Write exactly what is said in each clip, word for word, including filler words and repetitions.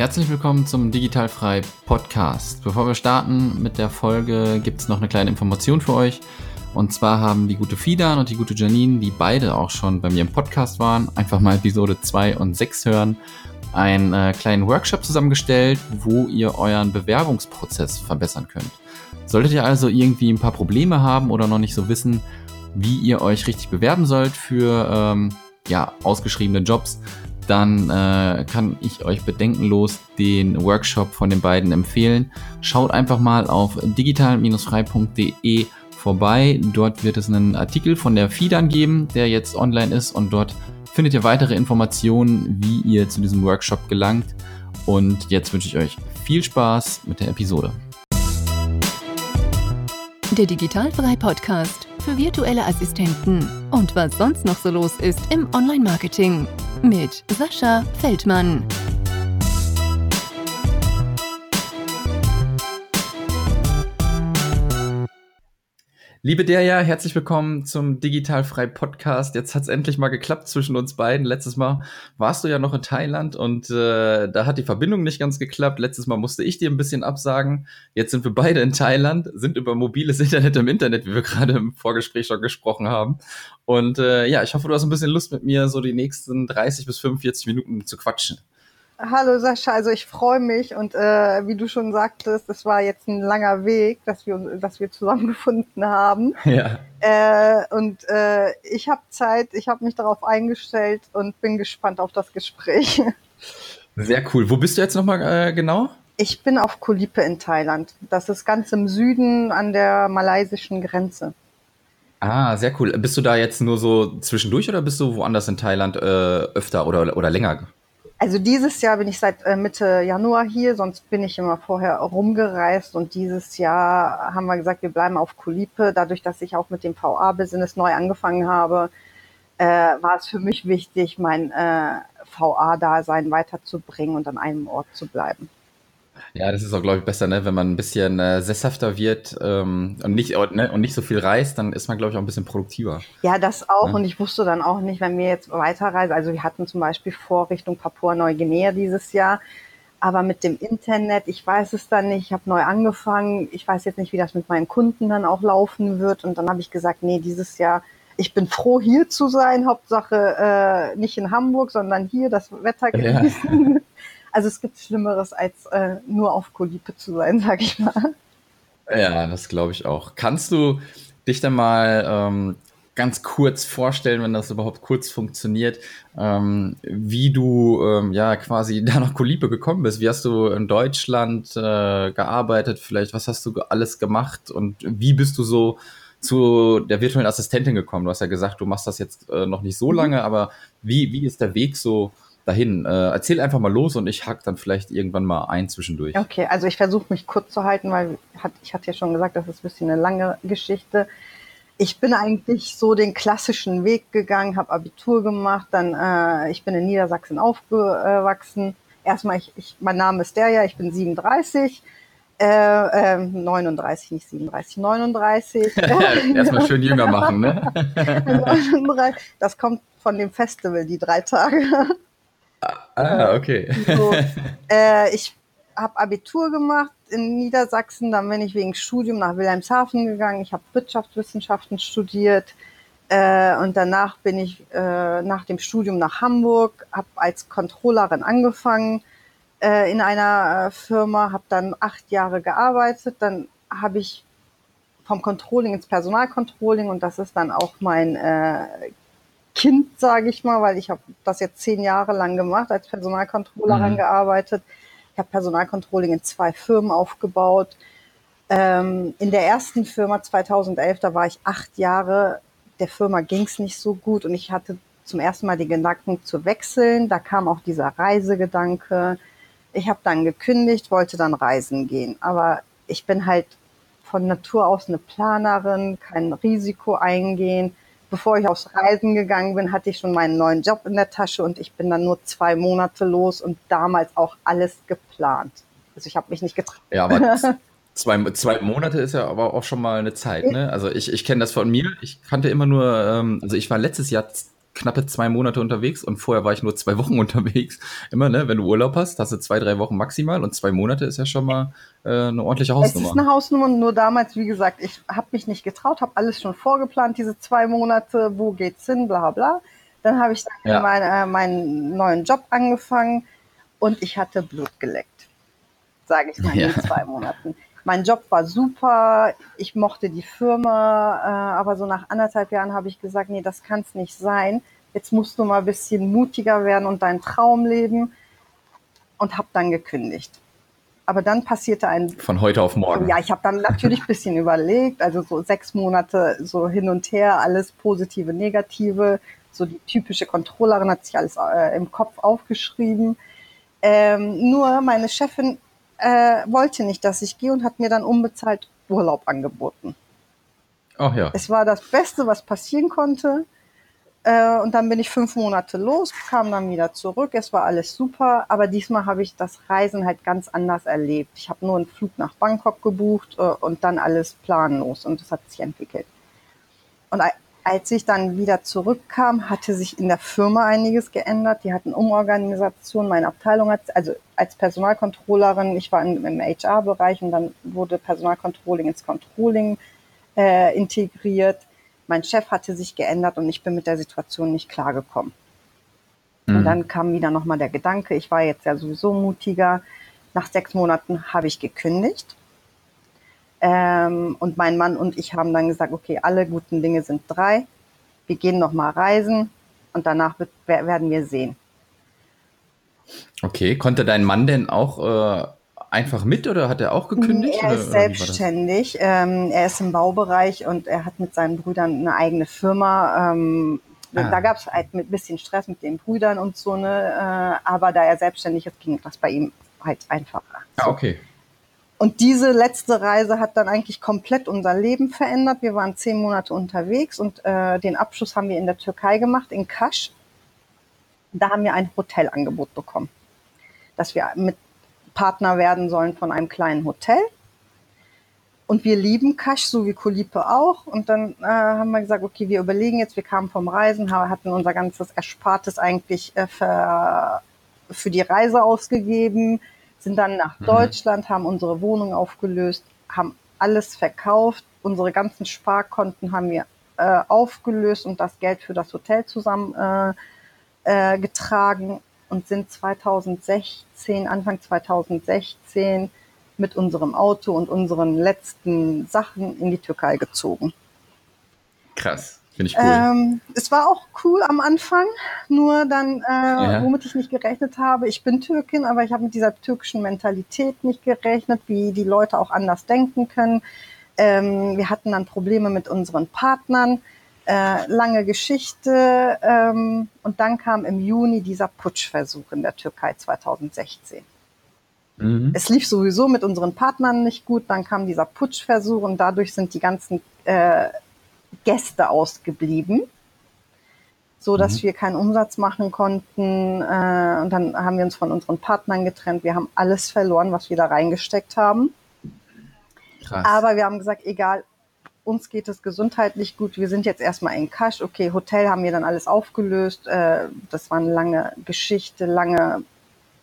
Herzlich willkommen zum Digitalfrei Podcast. Bevor wir starten mit der Folge, gibt es noch eine kleine Information für euch. Und zwar haben die gute Fidan und die gute Janine, die beide auch schon bei mir im Podcast waren, einfach mal Episode zwei und sechs hören, einen äh, kleinen Workshop zusammengestellt, wo ihr euren Bewerbungsprozess verbessern könnt. Solltet ihr also irgendwie ein paar Probleme haben oder noch nicht so wissen, wie ihr euch richtig bewerben sollt für ähm, ja, ausgeschriebene Jobs, dann äh, kann ich euch bedenkenlos den Workshop von den beiden empfehlen. Schaut einfach mal auf digital dash frei punkt de vorbei. Dort wird es einen Artikel von der Fidan geben, der jetzt online ist, und dort findet ihr weitere Informationen, wie ihr zu diesem Workshop gelangt. Und jetzt wünsche ich euch viel Spaß mit der Episode. Der Digitalfrei Podcast für virtuelle Assistenten und was sonst noch so los ist im Online-Marketing mit Sascha Feldmann. Liebe Daria, herzlich willkommen zum Digitalfrei Podcast. Jetzt hat es endlich mal geklappt zwischen uns beiden. Letztes Mal warst du ja noch in Thailand und äh, da hat die Verbindung nicht ganz geklappt. Letztes Mal musste ich dir ein bisschen absagen. Jetzt sind wir beide in Thailand, sind über mobiles Internet im Internet, wie wir gerade im Vorgespräch schon gesprochen haben. Und äh, ja, ich hoffe, du hast ein bisschen Lust mit mir, so die nächsten dreißig bis fünfundvierzig Minuten zu quatschen. Hallo Sascha, also ich freue mich und äh, wie du schon sagtest, es war jetzt ein langer Weg, dass wir dass wir zusammengefunden haben. Ja. Äh, und äh, ich habe Zeit, ich habe mich darauf eingestellt und bin gespannt auf das Gespräch. Sehr cool. Wo bist du jetzt nochmal äh, genau? Ich bin auf Koh Lipe in Thailand. Das ist ganz im Süden an der malaysischen Grenze. Ah, sehr cool. Bist du da jetzt nur so zwischendurch oder bist du woanders in Thailand äh, öfter oder oder länger? Also dieses Jahr bin ich seit Mitte Januar hier, sonst bin ich immer vorher rumgereist. Und dieses Jahr haben wir gesagt, wir bleiben auf Koh Lipe. Dadurch, dass ich auch mit dem V A-Business neu angefangen habe, äh, war es für mich wichtig, mein äh, V A-Dasein weiterzubringen und an einem Ort zu bleiben. Ja, das ist auch, glaube ich, besser, ne? Wenn man ein bisschen äh, sesshafter wird ähm, und, nicht, ne? und nicht so viel reist, dann ist man, glaube ich, auch ein bisschen produktiver. Ja, das auch. Ne? Und ich wusste dann auch nicht, wenn wir jetzt weiterreisen. Also wir hatten zum Beispiel vor Richtung Papua-Neuguinea dieses Jahr. Aber mit dem Internet, ich weiß es dann nicht. Ich habe neu angefangen. Ich weiß jetzt nicht, wie das mit meinen Kunden dann auch laufen wird. Und dann habe ich gesagt, nee, dieses Jahr, ich bin froh, hier zu sein. Hauptsache äh, nicht in Hamburg, sondern hier das Wetter genießen. Ja. Also es gibt Schlimmeres, als äh, nur auf Koh Lipe zu sein, sag ich mal. Ja, das glaube ich auch. Kannst du dich dann mal ähm, ganz kurz vorstellen, wenn das überhaupt kurz funktioniert, ähm, wie du ähm, ja quasi da nach Koh Lipe gekommen bist? Wie hast du in Deutschland äh, gearbeitet vielleicht? Was hast du alles gemacht? Und wie bist du so zu der virtuellen Assistentin gekommen? Du hast ja gesagt, du machst das jetzt äh, noch nicht so lange, aber wie, wie ist der Weg so dahin? Äh, erzähl einfach mal los und ich hack dann vielleicht irgendwann mal ein zwischendurch. Okay, also ich versuche mich kurz zu halten, weil hat, ich hatte ja schon gesagt, das ist ein bisschen eine lange Geschichte. Ich bin eigentlich so den klassischen Weg gegangen, habe Abitur gemacht, dann äh, ich bin in Niedersachsen aufgewachsen. Erstmal, ich, ich, mein Name ist Daria, ich bin siebenunddreißig. Äh, äh, neununddreißig, nicht siebenunddreißig, neununddreißig. Erstmal schön jünger machen, ne? neununddreißig, das kommt von dem Festival, die drei Tage. Ah, okay. So, äh, ich habe Abitur gemacht in Niedersachsen, dann bin ich wegen Studium nach Wilhelmshaven gegangen. Ich habe Wirtschaftswissenschaften studiert äh, und danach bin ich äh, nach dem Studium nach Hamburg, habe als Controllerin angefangen äh, in einer Firma, habe dann acht Jahre gearbeitet. Dann habe ich vom Controlling ins Personalcontrolling und das ist dann auch mein äh, Kind, sage ich mal, weil ich habe das jetzt zehn Jahre lang gemacht, als Personalcontrollerin mhm. gearbeitet. Ich habe Personalcontrolling in zwei Firmen aufgebaut. Ähm, in der ersten Firma zweitausendelf, da war ich acht Jahre, der Firma ging es nicht so gut und ich hatte zum ersten Mal die Gedanken zu wechseln. Da kam auch dieser Reisegedanke. Ich habe dann gekündigt, wollte dann reisen gehen. Aber ich bin halt von Natur aus eine Planerin, kein Risiko eingehen. Bevor ich aufs Reisen gegangen bin, hatte ich schon meinen neuen Job in der Tasche und ich bin dann nur zwei Monate los und damals auch alles geplant. Also ich habe mich nicht getraut. Ja, aber zwei, zwei Monate ist ja aber auch schon mal eine Zeit, ne? Also ich, ich kenne das von mir. Ich kannte immer nur, also ich war letztes Jahr knappe zwei Monate unterwegs und vorher war ich nur zwei Wochen unterwegs. Immer, ne? Wenn du Urlaub hast, hast du zwei, drei Wochen maximal und zwei Monate ist ja schon mal äh, eine ordentliche Hausnummer. Es ist eine Hausnummer, nur damals, wie gesagt, ich habe mich nicht getraut, habe alles schon vorgeplant, diese zwei Monate, wo geht's hin, bla bla. Dann habe ich dann ja. mein, äh, meinen neuen Job angefangen und ich hatte Blut geleckt, sage ich mal, ja. in den zwei Monaten. Mein Job war super, ich mochte die Firma, aber so nach anderthalb Jahren habe ich gesagt, nee, das kann es nicht sein. Jetzt musst du mal ein bisschen mutiger werden und deinen Traum leben und habe dann gekündigt. Aber dann passierte ein... Von heute auf morgen. Ja, ich habe dann natürlich ein bisschen überlegt, also so sechs Monate so hin und her, alles Positive, Negative, so die typische Controllerin hat sich alles äh, im Kopf aufgeschrieben. Ähm, nur meine Chefin... Äh, wollte nicht, dass ich gehe und hat mir dann unbezahlt Urlaub angeboten. Ach ja. Es war das Beste, was passieren konnte. Äh, und dann bin ich fünf Monate los, kam dann wieder zurück. Es war alles super, aber diesmal habe ich das Reisen halt ganz anders erlebt. Ich habe nur einen Flug nach Bangkok gebucht äh, und dann alles planlos und das hat sich entwickelt. Und als ich dann wieder zurückkam, hatte sich in der Firma einiges geändert. Die hatten Umorganisation, meine Abteilung hat, also als Personalcontrollerin, ich war im, im H R-Bereich und dann wurde Personalcontrolling ins Controlling äh, integriert. Mein Chef hatte sich geändert und ich bin mit der Situation nicht klargekommen. Mhm. Und dann kam wieder nochmal der Gedanke, ich war jetzt ja sowieso mutiger. Nach sechs Monaten habe ich gekündigt. Ähm, und mein Mann und ich haben dann gesagt, okay, alle guten Dinge sind drei, wir gehen nochmal reisen und danach wird, werden wir sehen. Okay, konnte dein Mann denn auch äh, einfach mit oder hat er auch gekündigt? Nee, er ist oder, selbstständig, oder ähm, er ist im Baubereich und er hat mit seinen Brüdern eine eigene Firma. Ähm, ah. Da gab es halt ein bisschen Stress mit den Brüdern und so, ne? Äh, aber da er selbstständig ist, ging das bei ihm halt einfacher. So. Ah, okay. Und diese letzte Reise hat dann eigentlich komplett unser Leben verändert. Wir waren zehn Monate unterwegs und äh, den Abschluss haben wir in der Türkei gemacht, in Kaş. Da haben wir ein Hotelangebot bekommen, dass wir mit Partner werden sollen von einem kleinen Hotel. Und wir lieben Kaş, so wie Koh Lipe auch. Und dann äh, haben wir gesagt, okay, wir überlegen jetzt. Wir kamen vom Reisen, hatten unser ganzes Erspartes eigentlich äh, für, für die Reise ausgegeben, sind dann nach Deutschland, haben unsere Wohnung aufgelöst, haben alles verkauft, unsere ganzen Sparkonten haben wir äh, aufgelöst und das Geld für das Hotel zusammen äh, äh, getragen und sind zweitausendsechzehn, Anfang zweitausendsechzehn mit unserem Auto und unseren letzten Sachen in die Türkei gezogen. Krass. Finde ich cool. Ähm, es war auch cool am Anfang, nur dann, äh, ja. womit ich nicht gerechnet habe, ich bin Türkin, aber ich habe mit dieser türkischen Mentalität nicht gerechnet, wie die Leute auch anders denken können. Ähm, wir hatten dann Probleme mit unseren Partnern, äh, lange Geschichte ähm, und dann kam im Juni dieser Putschversuch in der Türkei zweitausendsechzehn. Mhm. Es lief sowieso mit unseren Partnern nicht gut, dann kam dieser Putschversuch und dadurch sind die ganzen äh, Gäste ausgeblieben, so dass mhm. wir keinen Umsatz machen konnten. Äh, und dann haben wir uns von unseren Partnern getrennt. Wir haben alles verloren, was wir da reingesteckt haben. Krass. Aber wir haben gesagt, egal, uns geht es gesundheitlich gut. Wir sind jetzt erstmal in Kaş. Okay, Hotel haben wir dann alles aufgelöst. Äh, das war eine lange Geschichte, lange,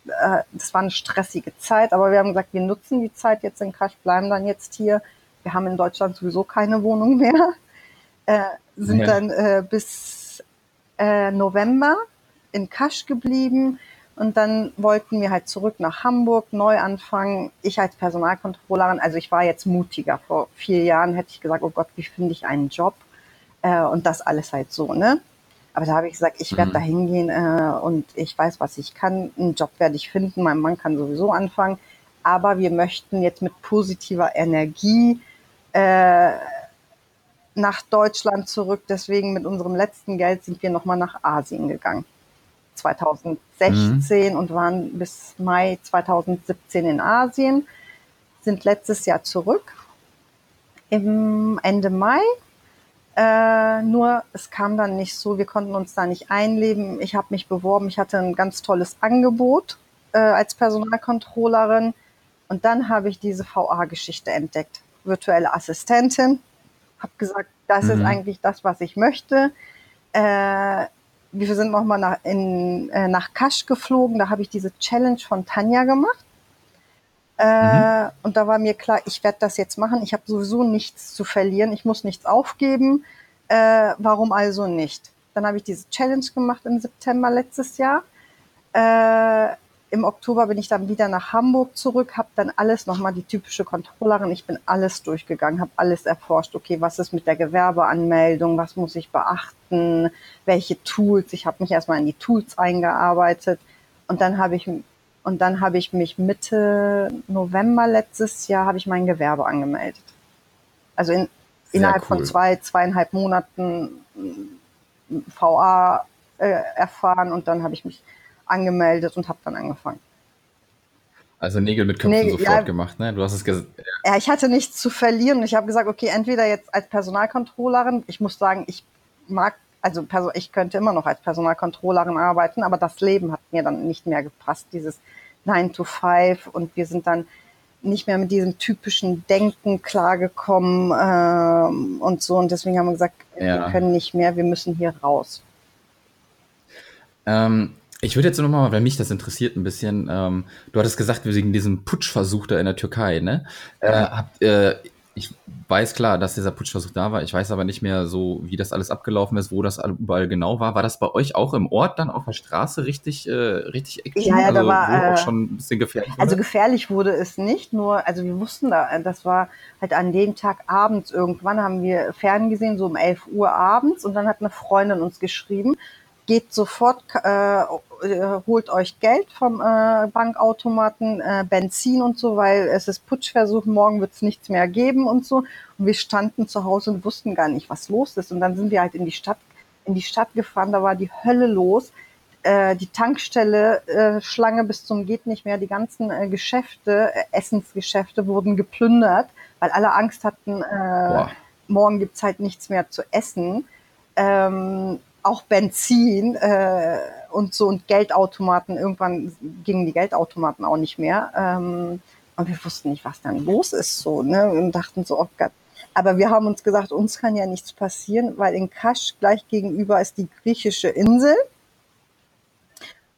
äh, das war eine stressige Zeit. Aber wir haben gesagt, wir nutzen die Zeit jetzt in Kaş, bleiben dann jetzt hier. Wir haben in Deutschland sowieso keine Wohnung mehr. Äh, sind ja. dann äh, bis äh, November in Kaş geblieben und dann wollten wir halt zurück nach Hamburg, neu anfangen. Ich als Personalcontrollerin, also ich war jetzt mutiger. Vor vier Jahren hätte ich gesagt, oh Gott, wie finde ich einen Job? Äh, und das alles halt so, ne? Aber da habe ich gesagt, ich werde mhm. da hingehen äh, und ich weiß, was ich kann. Einen Job werde ich finden, mein Mann kann sowieso anfangen. Aber wir möchten jetzt mit positiver Energie äh, nach Deutschland zurück, deswegen mit unserem letzten Geld sind wir nochmal nach Asien gegangen. zweitausendsechzehn mhm. und waren bis Mai zweitausendsiebzehn in Asien, sind letztes Jahr zurück, im Ende Mai, äh, nur es kam dann nicht so, wir konnten uns da nicht einleben, ich habe mich beworben, ich hatte ein ganz tolles Angebot äh, als Personalcontrollerin und dann habe ich diese V A-Geschichte entdeckt, virtuelle Assistentin. Habe gesagt, das mhm. ist eigentlich das, was ich möchte. Äh, wir sind nochmal nach, in, äh, nach Kaş geflogen, da habe ich diese Challenge von Tanja gemacht. Äh, mhm. Und da war mir klar, ich werde das jetzt machen, ich habe sowieso nichts zu verlieren, ich muss nichts aufgeben, äh, warum also nicht? Dann habe ich diese Challenge gemacht im September letztes Jahr. Äh, Im Oktober bin ich dann wieder nach Hamburg zurück, habe dann alles nochmal, die typische Controllerin, ich bin alles durchgegangen, habe alles erforscht. Okay, was ist mit der Gewerbeanmeldung, was muss ich beachten, welche Tools? Ich habe mich erstmal in die Tools eingearbeitet und dann habe ich und dann habe ich mich Mitte November letztes Jahr habe ich mein Gewerbe angemeldet. Also in, innerhalb cool. von zwei, zweieinhalb Monaten V A äh, erfahren und dann habe ich mich angemeldet und habe dann angefangen. Also Nägel mit Köpfen Nägel, sofort ja, gemacht, ne? Du hast es gesagt. Ja. ja, ich hatte nichts zu verlieren und ich habe gesagt, okay, entweder jetzt als Personalcontrollerin, ich muss sagen, ich mag, also ich könnte immer noch als Personalcontrollerin arbeiten, aber das Leben hat mir dann nicht mehr gepasst, dieses nine to five, und wir sind dann nicht mehr mit diesem typischen Denken klargekommen ähm, und so, und deswegen haben wir gesagt, ja. wir können nicht mehr, wir müssen hier raus. Ähm, Ich würde jetzt nochmal, weil mich das interessiert ein bisschen, ähm, du hattest gesagt, wegen diesem Putschversuch da in der Türkei, ne? Äh, habt, äh, ich weiß klar, dass dieser Putschversuch da war, ich weiß aber nicht mehr so, wie das alles abgelaufen ist, wo das überall genau war. War das bei euch auch im Ort dann auf der Straße richtig äh, richtig Action? Ja, ja, also, da war äh, auch schon ein bisschen gefährlich. Also oder? Gefährlich wurde es nicht, nur, also wir wussten da, das war halt an dem Tag abends irgendwann, haben wir ferngesehen, so um elf Uhr abends, und dann hat eine Freundin uns geschrieben, geht sofort, äh, holt euch Geld vom äh, Bankautomaten, äh, Benzin und so, weil es ist Putschversuch, morgen wird es nichts mehr geben und so. Und wir standen zu Hause und wussten gar nicht, was los ist. Und dann sind wir halt in die Stadt, in die Stadt gefahren, da war die Hölle los. Äh, die Tankstelle, äh, Schlange bis zum geht nicht mehr, die ganzen äh, Geschäfte, äh, Essensgeschäfte wurden geplündert, weil alle Angst hatten, äh, morgen gibt's halt nichts mehr zu essen. Ähm, auch Benzin äh, und so und Geldautomaten, irgendwann gingen die Geldautomaten auch nicht mehr. Ähm, und wir wussten nicht, was dann los ist, so, ne? Und dachten so, oh Gott. Aber wir haben uns gesagt, uns kann ja nichts passieren, weil in Kaş gleich gegenüber ist die griechische Insel.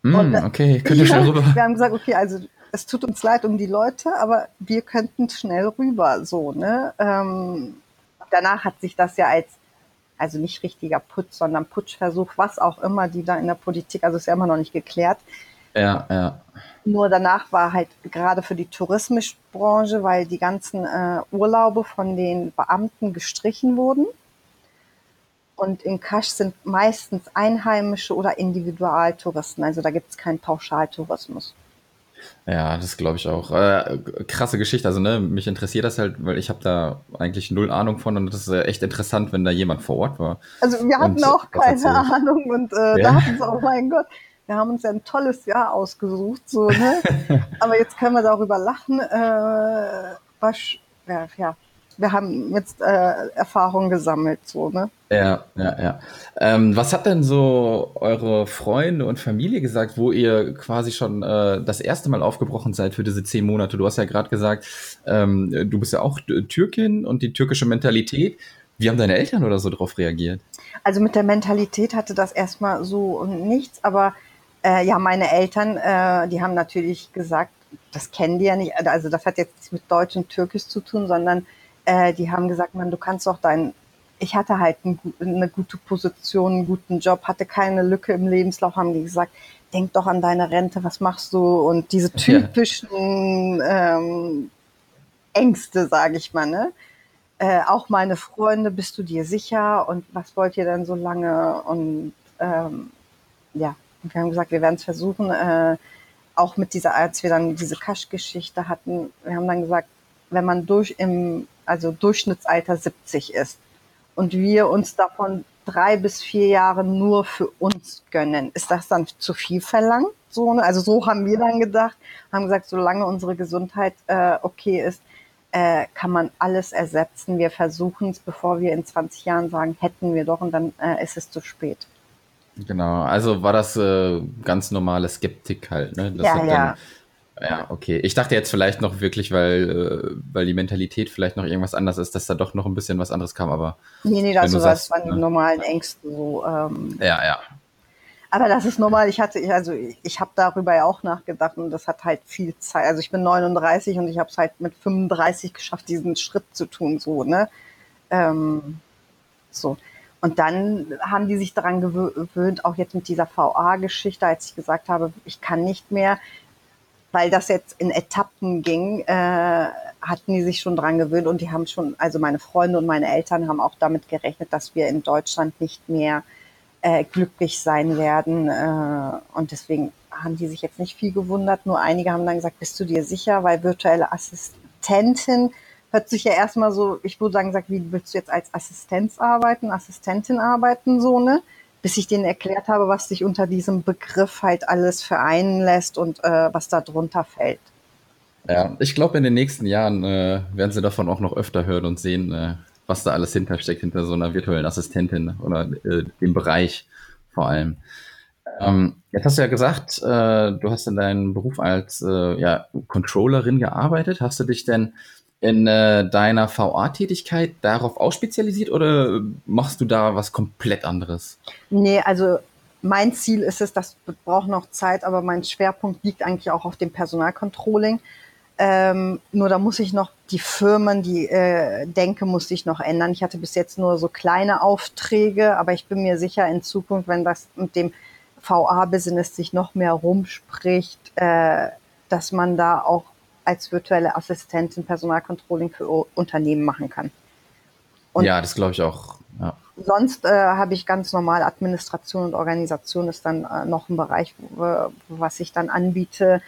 Mm, und, okay, könnt ihr ja, schnell rüber. Wir haben gesagt, okay, also es tut uns leid um die Leute, aber wir könnten schnell rüber, so, ne? Ähm, danach hat sich das ja als, also nicht richtiger Putsch, sondern Putschversuch, was auch immer, die da in der Politik, also ist ja immer noch nicht geklärt. Ja, ja. Nur danach war halt gerade für die Tourismusbranche, weil die ganzen äh, Urlaube von den Beamten gestrichen wurden. Und in Kaş sind meistens Einheimische oder Individualtouristen, also da gibt es keinen Pauschaltourismus. Ja, das glaube ich auch. Äh, krasse Geschichte, also ne, mich interessiert das halt, weil ich habe da eigentlich null Ahnung von, und das ist echt interessant, wenn da jemand vor Ort war. Also wir hatten und, auch keine Ahnung und äh, ja. da hatten wir, oh mein Gott, wir haben uns ja ein tolles Jahr ausgesucht, so, ne? Aber jetzt können wir darüber lachen. Äh, wasch, ja, ja. Wir haben jetzt äh, Erfahrungen gesammelt, so, ne? Ja, ja, ja. Ähm, was hat denn so eure Freunde und Familie gesagt, wo ihr quasi schon äh, das erste Mal aufgebrochen seid für diese zehn Monate? Du hast ja gerade gesagt, ähm, du bist ja auch Türkin und die türkische Mentalität. Wie haben deine Eltern oder so drauf reagiert? Also mit der Mentalität hatte das erstmal so nichts, aber äh, ja, meine Eltern, äh, die haben natürlich gesagt, das kennen die ja nicht, also das hat jetzt nichts mit Deutsch und Türkisch zu tun, sondern die haben gesagt, man, du kannst doch dein, ich hatte halt ein, eine gute Position, einen guten Job, hatte keine Lücke im Lebenslauf, haben die gesagt, denk doch an deine Rente, was machst du? Und diese typischen ja. ähm, Ängste, sage ich mal, ne? Äh, auch meine Freunde, bist du dir sicher? Und was wollt ihr denn so lange? Und ähm, ja, und wir haben gesagt, wir werden es versuchen, äh, auch mit dieser, als wir dann diese Kaş-Geschichte hatten, wir haben dann gesagt, wenn man durch im, also Durchschnittsalter siebzig ist und wir uns davon drei bis vier Jahre nur für uns gönnen, ist das dann zu viel verlangt? So, ne? Also so haben wir dann gedacht, haben gesagt, solange unsere Gesundheit äh, okay ist, äh, kann man alles ersetzen. Wir versuchen es, bevor wir in zwanzig Jahren sagen, hätten wir doch, und dann äh, ist es zu spät. Genau, also war das äh, ganz normale Skeptik halt, ne? Das ja, hat dann ja. Ja, okay. Ich dachte jetzt vielleicht noch wirklich, weil, äh, weil die Mentalität vielleicht noch irgendwas anders ist, dass da doch noch ein bisschen was anderes kam, aber... Nee, nee, das, so sagst, das waren ne? die normalen Ängste so. Ähm, ja, ja. Aber das ist normal. Ich hatte, also ich, ich habe darüber ja auch nachgedacht und das hat halt viel Zeit. Also ich bin neununddreißig und ich habe es halt mit fünfunddreißig geschafft, diesen Schritt zu tun, so, ne? Ähm, so. Und dann haben die sich daran gewöhnt, auch jetzt mit dieser V A-Geschichte, als ich gesagt habe, ich kann nicht mehr, weil das jetzt in Etappen ging, äh, hatten die sich schon dran gewöhnt und die haben schon, also meine Freunde und meine Eltern haben auch damit gerechnet, dass wir in Deutschland nicht mehr äh, glücklich sein werden. Äh, und deswegen haben die sich jetzt nicht viel gewundert, nur einige haben dann gesagt, bist du dir sicher, weil virtuelle Assistentin hört sich ja erstmal so, ich würde sagen, sagt, wie willst du jetzt als Assistenz arbeiten, Assistentin arbeiten, so, ne? Bis ich denen erklärt habe, was sich unter diesem Begriff halt alles vereinen lässt und äh, was da drunter fällt. Ja, ich glaube, in den nächsten Jahren äh, werden sie davon auch noch öfter hören und sehen, äh, was da alles hintersteckt, hinter so einer virtuellen Assistentin oder äh, dem Bereich vor allem. Ähm, jetzt hast du ja gesagt, äh, du hast in deinem Beruf als äh, ja, Controllerin gearbeitet. Hast du dich denn in äh, deiner V A-Tätigkeit darauf auch spezialisiert oder machst du da was komplett anderes? Nee, also mein Ziel ist es, das braucht noch Zeit, aber mein Schwerpunkt liegt eigentlich auch auf dem Personalcontrolling. Ähm, nur da muss ich noch die Firmen, die äh, Denke musste ich noch ändern. Ich hatte bis jetzt nur so kleine Aufträge, aber ich bin mir sicher, in Zukunft, wenn das mit dem V A-Business sich noch mehr rumspricht, äh, dass man da auch als virtuelle Assistentin Personalcontrolling für Unternehmen machen kann. Und ja, das glaube ich auch. Ja. Sonst äh, habe ich ganz normal Administration und Organisation ist dann äh, noch ein Bereich, wo, was ich dann anbiete.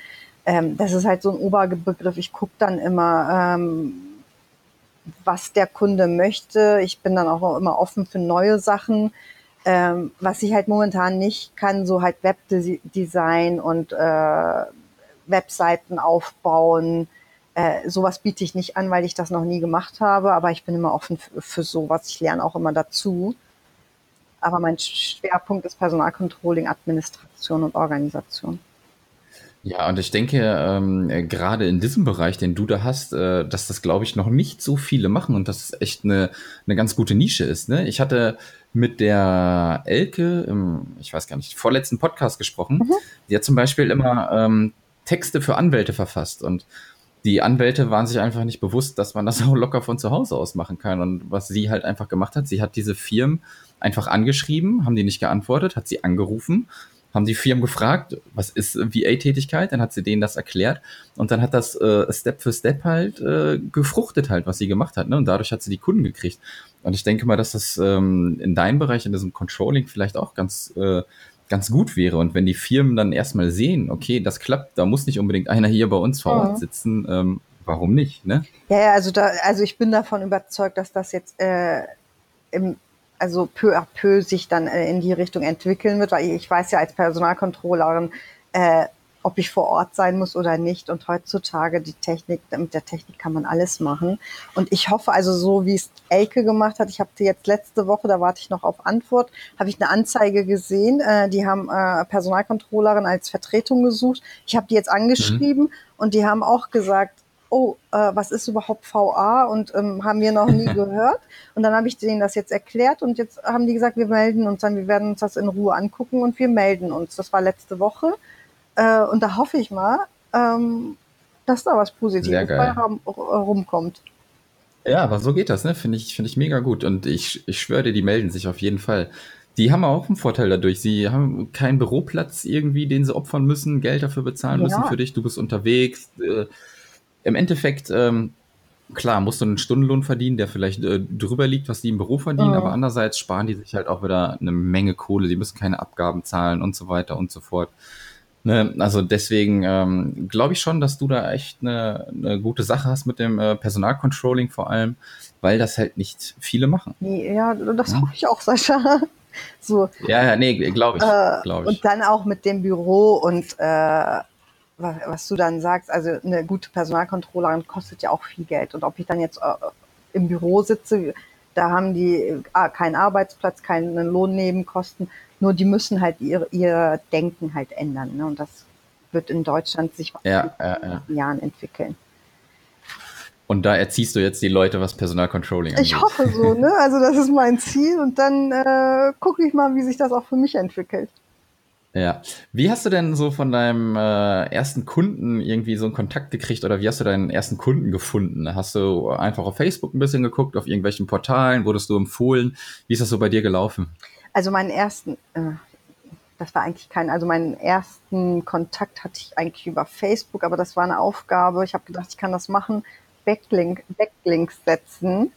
Ähm, das ist halt so ein Oberbegriff. Ich gucke dann immer, ähm, was der Kunde möchte. Ich bin dann auch immer offen für neue Sachen. Ähm, was ich halt momentan nicht kann, so halt Webdesign und äh, Webseiten aufbauen, äh, sowas biete ich nicht an, weil ich das noch nie gemacht habe, aber ich bin immer offen für, für sowas, ich lerne auch immer dazu. Aber mein Schwerpunkt ist Personalcontrolling, Administration und Organisation. Ja, und ich denke, ähm, gerade in diesem Bereich, den du da hast, äh, dass das, glaube ich, noch nicht so viele machen und dass es echt eine, eine ganz gute Nische ist, ne? Ich hatte mit der Elke im, ich weiß gar nicht, vorletzten Podcast gesprochen, mhm. Die hat zum Beispiel immer ähm, Texte für Anwälte verfasst und die Anwälte waren sich einfach nicht bewusst, dass man das auch locker von zu Hause aus machen kann und was sie halt einfach gemacht hat, sie hat diese Firmen einfach angeschrieben, haben die nicht geantwortet, hat sie angerufen, haben die Firmen gefragt, was ist V A-Tätigkeit, dann hat sie denen das erklärt und dann hat das äh, Step für Step halt äh, gefruchtet halt, was sie gemacht hat, ne? Und dadurch hat sie die Kunden gekriegt und ich denke mal, dass das ähm, in deinem Bereich, in diesem Controlling vielleicht auch ganz äh, ganz gut wäre. Und wenn die Firmen dann erstmal sehen, okay, das klappt, da muss nicht unbedingt einer hier bei uns vor Ort sitzen, ähm, warum nicht, ne? Ja, ja, also da, also ich bin davon überzeugt, dass das jetzt äh, im, also peu à peu sich dann äh, in die Richtung entwickeln wird, weil ich weiß ja als Personalcontrollerin, äh, ob ich vor Ort sein muss oder nicht. Und heutzutage die Technik, mit der Technik kann man alles machen. Und ich hoffe also so, wie es Elke gemacht hat, ich habe die jetzt letzte Woche, da warte ich noch auf Antwort, habe ich eine Anzeige gesehen, äh, die haben äh, Personalcontrollerin als Vertretung gesucht. Ich habe die jetzt angeschrieben mhm. und die haben auch gesagt, oh, äh, was ist überhaupt V A und ähm, haben wir noch nie gehört. Und dann habe ich denen das jetzt erklärt und jetzt haben die gesagt, wir melden uns dann, wir werden uns das in Ruhe angucken und wir melden uns. Das war letzte Woche. Äh, und da hoffe ich mal, ähm, dass da was Positives bei rumkommt. Ja, aber so geht das, ne? Finde ich, finde ich mega gut. Und ich, ich schwöre dir, die melden sich auf jeden Fall. Die haben auch einen Vorteil dadurch. Sie haben keinen Büroplatz irgendwie, den sie opfern müssen, Geld dafür bezahlen müssen für dich. Du bist unterwegs. Äh, im Endeffekt, ähm, klar, musst du einen Stundenlohn verdienen, der vielleicht äh, drüber liegt, was die im Büro verdienen. Mhm. Aber andererseits sparen die sich halt auch wieder eine Menge Kohle. Die müssen keine Abgaben zahlen und so weiter und so fort. Ne, also deswegen ähm, glaube ich schon, dass du da echt eine ne gute Sache hast mit dem äh, Personalcontrolling vor allem, weil das halt nicht viele machen. Ja, das ja. hoffe ich auch, Sascha. So. Ja, ja, nee, glaube ich, äh, glaub ich. Und dann auch mit dem Büro und äh, was, was du dann sagst, also eine gute Personalcontrollerin kostet ja auch viel Geld. Und ob ich dann jetzt äh, im Büro sitze, da haben die äh, keinen Arbeitsplatz, keine Lohnnebenkosten. Nur die müssen halt ihr, ihr Denken halt ändern. Ne? Und das wird in Deutschland sich ja, in den ja, ja. Jahren entwickeln. Und da erziehst du jetzt die Leute, was Personalcontrolling angeht. Ich hoffe so, ne? Also das ist mein Ziel. Und dann äh, gucke ich mal, wie sich das auch für mich entwickelt. Ja. Wie hast du denn so von deinem äh, ersten Kunden irgendwie so einen Kontakt gekriegt oder wie hast du deinen ersten Kunden gefunden? Hast du einfach auf Facebook ein bisschen geguckt, auf irgendwelchen Portalen? Wurdest du empfohlen? Wie ist das so bei dir gelaufen? Also meinen ersten, äh, das war eigentlich kein, also meinen ersten Kontakt hatte ich eigentlich über Facebook, aber das war eine Aufgabe. Ich habe gedacht, ich kann das machen, Backlink, Backlinks setzen.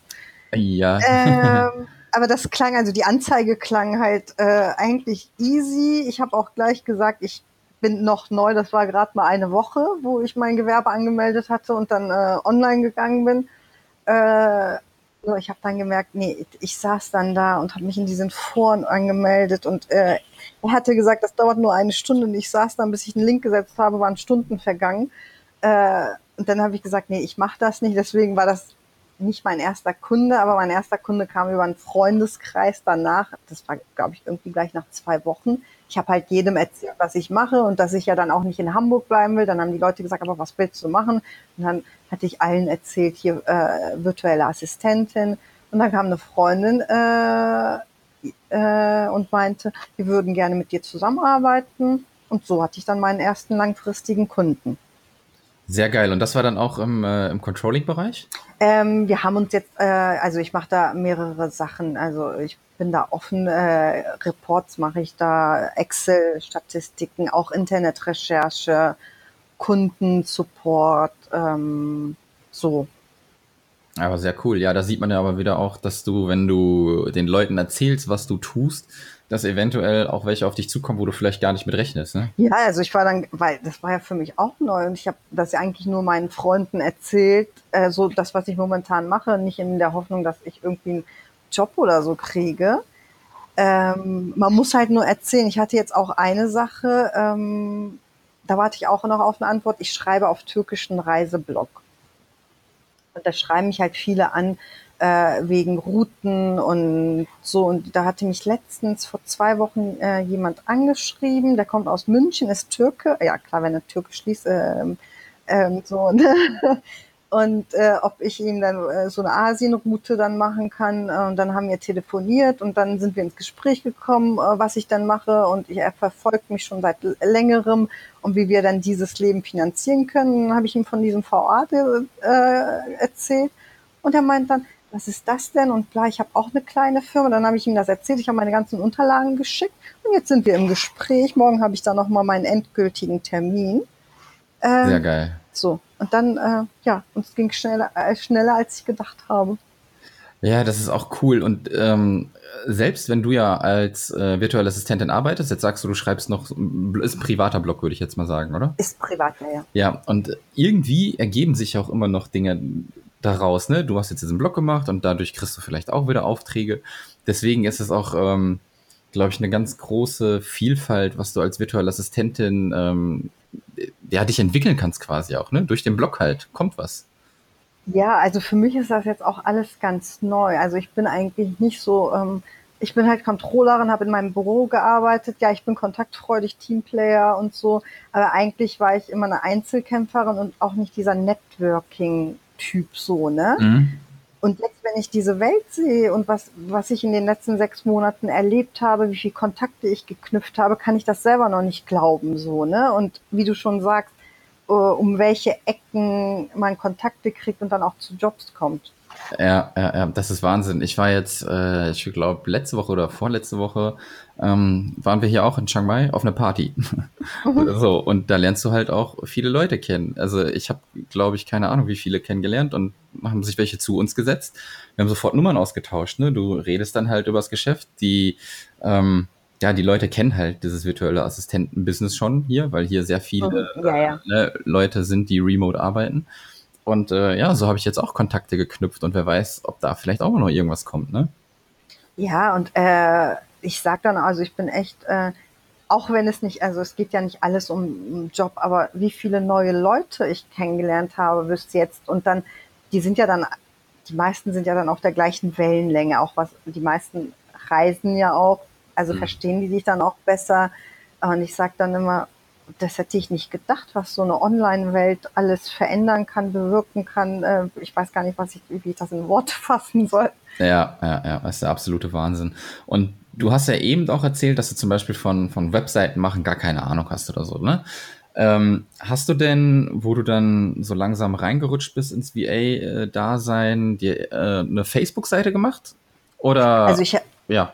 Ja. Ähm, aber das klang, also die Anzeige klang halt äh, eigentlich easy. Ich habe auch gleich gesagt, ich bin noch neu. Das war gerade mal eine Woche, wo ich mein Gewerbe angemeldet hatte und dann äh, online gegangen bin. Äh, so, ich habe dann gemerkt, nee, ich saß dann da und habe mich in diesen Foren angemeldet. Und äh, er hatte gesagt, das dauert nur eine Stunde. Und ich saß dann, bis ich einen Link gesetzt habe, waren Stunden vergangen. Äh, und dann habe ich gesagt, nee, ich mache das nicht. Deswegen war das nicht mein erster Kunde, aber mein erster Kunde kam über einen Freundeskreis danach. Das war, glaube ich, irgendwie gleich nach zwei Wochen. Ich habe halt jedem erzählt, was ich mache und dass ich ja dann auch nicht in Hamburg bleiben will. Dann haben die Leute gesagt, aber was willst du machen? Und dann hatte ich allen erzählt, hier äh, virtuelle Assistentin. Und dann kam eine Freundin äh, äh, und meinte, wir würden gerne mit dir zusammenarbeiten. Und so hatte ich dann meinen ersten langfristigen Kunden. Sehr geil. Und das war dann auch im, äh, im Controlling-Bereich? Ähm, wir haben uns jetzt, äh, also ich mache da mehrere Sachen. Also ich bin da offen. Äh, Reports mache ich da, Excel-Statistiken, auch Internetrecherche, Kundensupport, ähm, so. Aber sehr cool. Ja, da sieht man ja aber wieder auch, dass du, wenn du den Leuten erzählst, was du tust, dass eventuell auch welche auf dich zukommen, wo du vielleicht gar nicht mit rechnest, ne? Ja, also ich war dann, weil das war ja für mich auch neu und ich habe das eigentlich nur meinen Freunden erzählt, äh, so das, was ich momentan mache, nicht in der Hoffnung, dass ich irgendwie einen Job oder so kriege. Ähm, man muss halt nur erzählen. Ich hatte jetzt auch eine Sache, ähm, da warte ich auch noch auf eine Antwort. Ich schreibe auf türkischen Reiseblog. Und da schreiben mich halt viele an, wegen Routen und so. Und da hatte mich letztens vor zwei Wochen äh, jemand angeschrieben, der kommt aus München, ist Türke. Ja, klar, wenn er Türkisch liest, ähm, ähm, so. Und äh, ob ich ihm dann äh, so eine Asienroute dann machen kann. Und dann haben wir telefoniert und dann sind wir ins Gespräch gekommen, äh, was ich dann mache. Und er verfolgt mich schon seit längerem und wie wir dann dieses Leben finanzieren können. Dann habe ich ihm von diesem V A äh, erzählt. Und er meint dann, was ist das denn? Und klar, ich habe auch eine kleine Firma. Dann habe ich ihm das erzählt. Ich habe meine ganzen Unterlagen geschickt. Und jetzt sind wir im Gespräch. Morgen habe ich dann nochmal meinen endgültigen Termin. Ähm, Sehr geil. So. Und dann, äh, ja, und es ging schneller, äh, schneller, als ich gedacht habe. Ja, das ist auch cool. Und ähm, selbst wenn du ja als äh, virtuelle Assistentin arbeitest, jetzt sagst du, du schreibst noch, ist ein privater Blog, würde ich jetzt mal sagen, oder? Ist privat, ja. Ja, und irgendwie ergeben sich auch immer noch Dinge daraus, ne? Du hast jetzt diesen Blog gemacht und dadurch kriegst du vielleicht auch wieder Aufträge. Deswegen ist es auch, ähm, glaube ich, eine ganz große Vielfalt, was du als virtuelle Assistentin ähm, ja, dich entwickeln kannst quasi auch, ne? Durch den Blog halt kommt was. Ja, also für mich ist das jetzt auch alles ganz neu. Also ich bin eigentlich nicht so, ähm, ich bin halt Controllerin, habe in meinem Büro gearbeitet. Ja, ich bin kontaktfreudig, Teamplayer und so. Aber eigentlich war ich immer eine Einzelkämpferin und auch nicht dieser Networking- Typ so, ne? Mhm. Und jetzt, wenn ich diese Welt sehe und was, was ich in den letzten sechs Monaten erlebt habe, wie viele Kontakte ich geknüpft habe, kann ich das selber noch nicht glauben, so, ne? Und wie du schon sagst, um welche Ecken man Kontakte kriegt und dann auch zu Jobs kommt. Ja, ja, ja, das ist Wahnsinn. Ich war jetzt, äh, ich glaube, letzte Woche oder vorletzte Woche ähm, waren wir hier auch in Chiang Mai auf einer Party. So, und da lernst du halt auch viele Leute kennen. Also ich habe, glaube ich, keine Ahnung, wie viele kennengelernt und haben sich welche zu uns gesetzt. Wir haben sofort Nummern ausgetauscht, ne? Du redest dann halt über das Geschäft. Die, ähm, ja, die Leute kennen halt dieses virtuelle Assistenten-Business schon hier, weil hier sehr viele ja, ja. Ne, Leute sind, die remote arbeiten. Und äh, ja, so habe ich jetzt auch Kontakte geknüpft und wer weiß, ob da vielleicht auch noch irgendwas kommt, ne? Ja, und äh, ich sag dann, also ich bin echt, äh, auch wenn es nicht, also es geht ja nicht alles um, um Job, aber wie viele neue Leute ich kennengelernt habe bis jetzt und dann, die sind ja dann, die meisten sind ja dann auf der gleichen Wellenlänge, auch was, die meisten reisen ja auch, also mhm. verstehen die sich dann auch besser und ich sag dann immer, das hätte ich nicht gedacht, was so eine Online-Welt alles verändern kann, bewirken kann. Ich weiß gar nicht, was ich, wie ich das in Worte fassen soll. Ja, ja, ja, das ist der absolute Wahnsinn. Und du hast ja eben auch erzählt, dass du zum Beispiel von, von Webseiten machen gar keine Ahnung hast oder so, ne? Ähm, hast du denn, wo du dann so langsam reingerutscht bist ins V A-Dasein, dir äh, eine Facebook-Seite gemacht? Oder? Also ich, ja.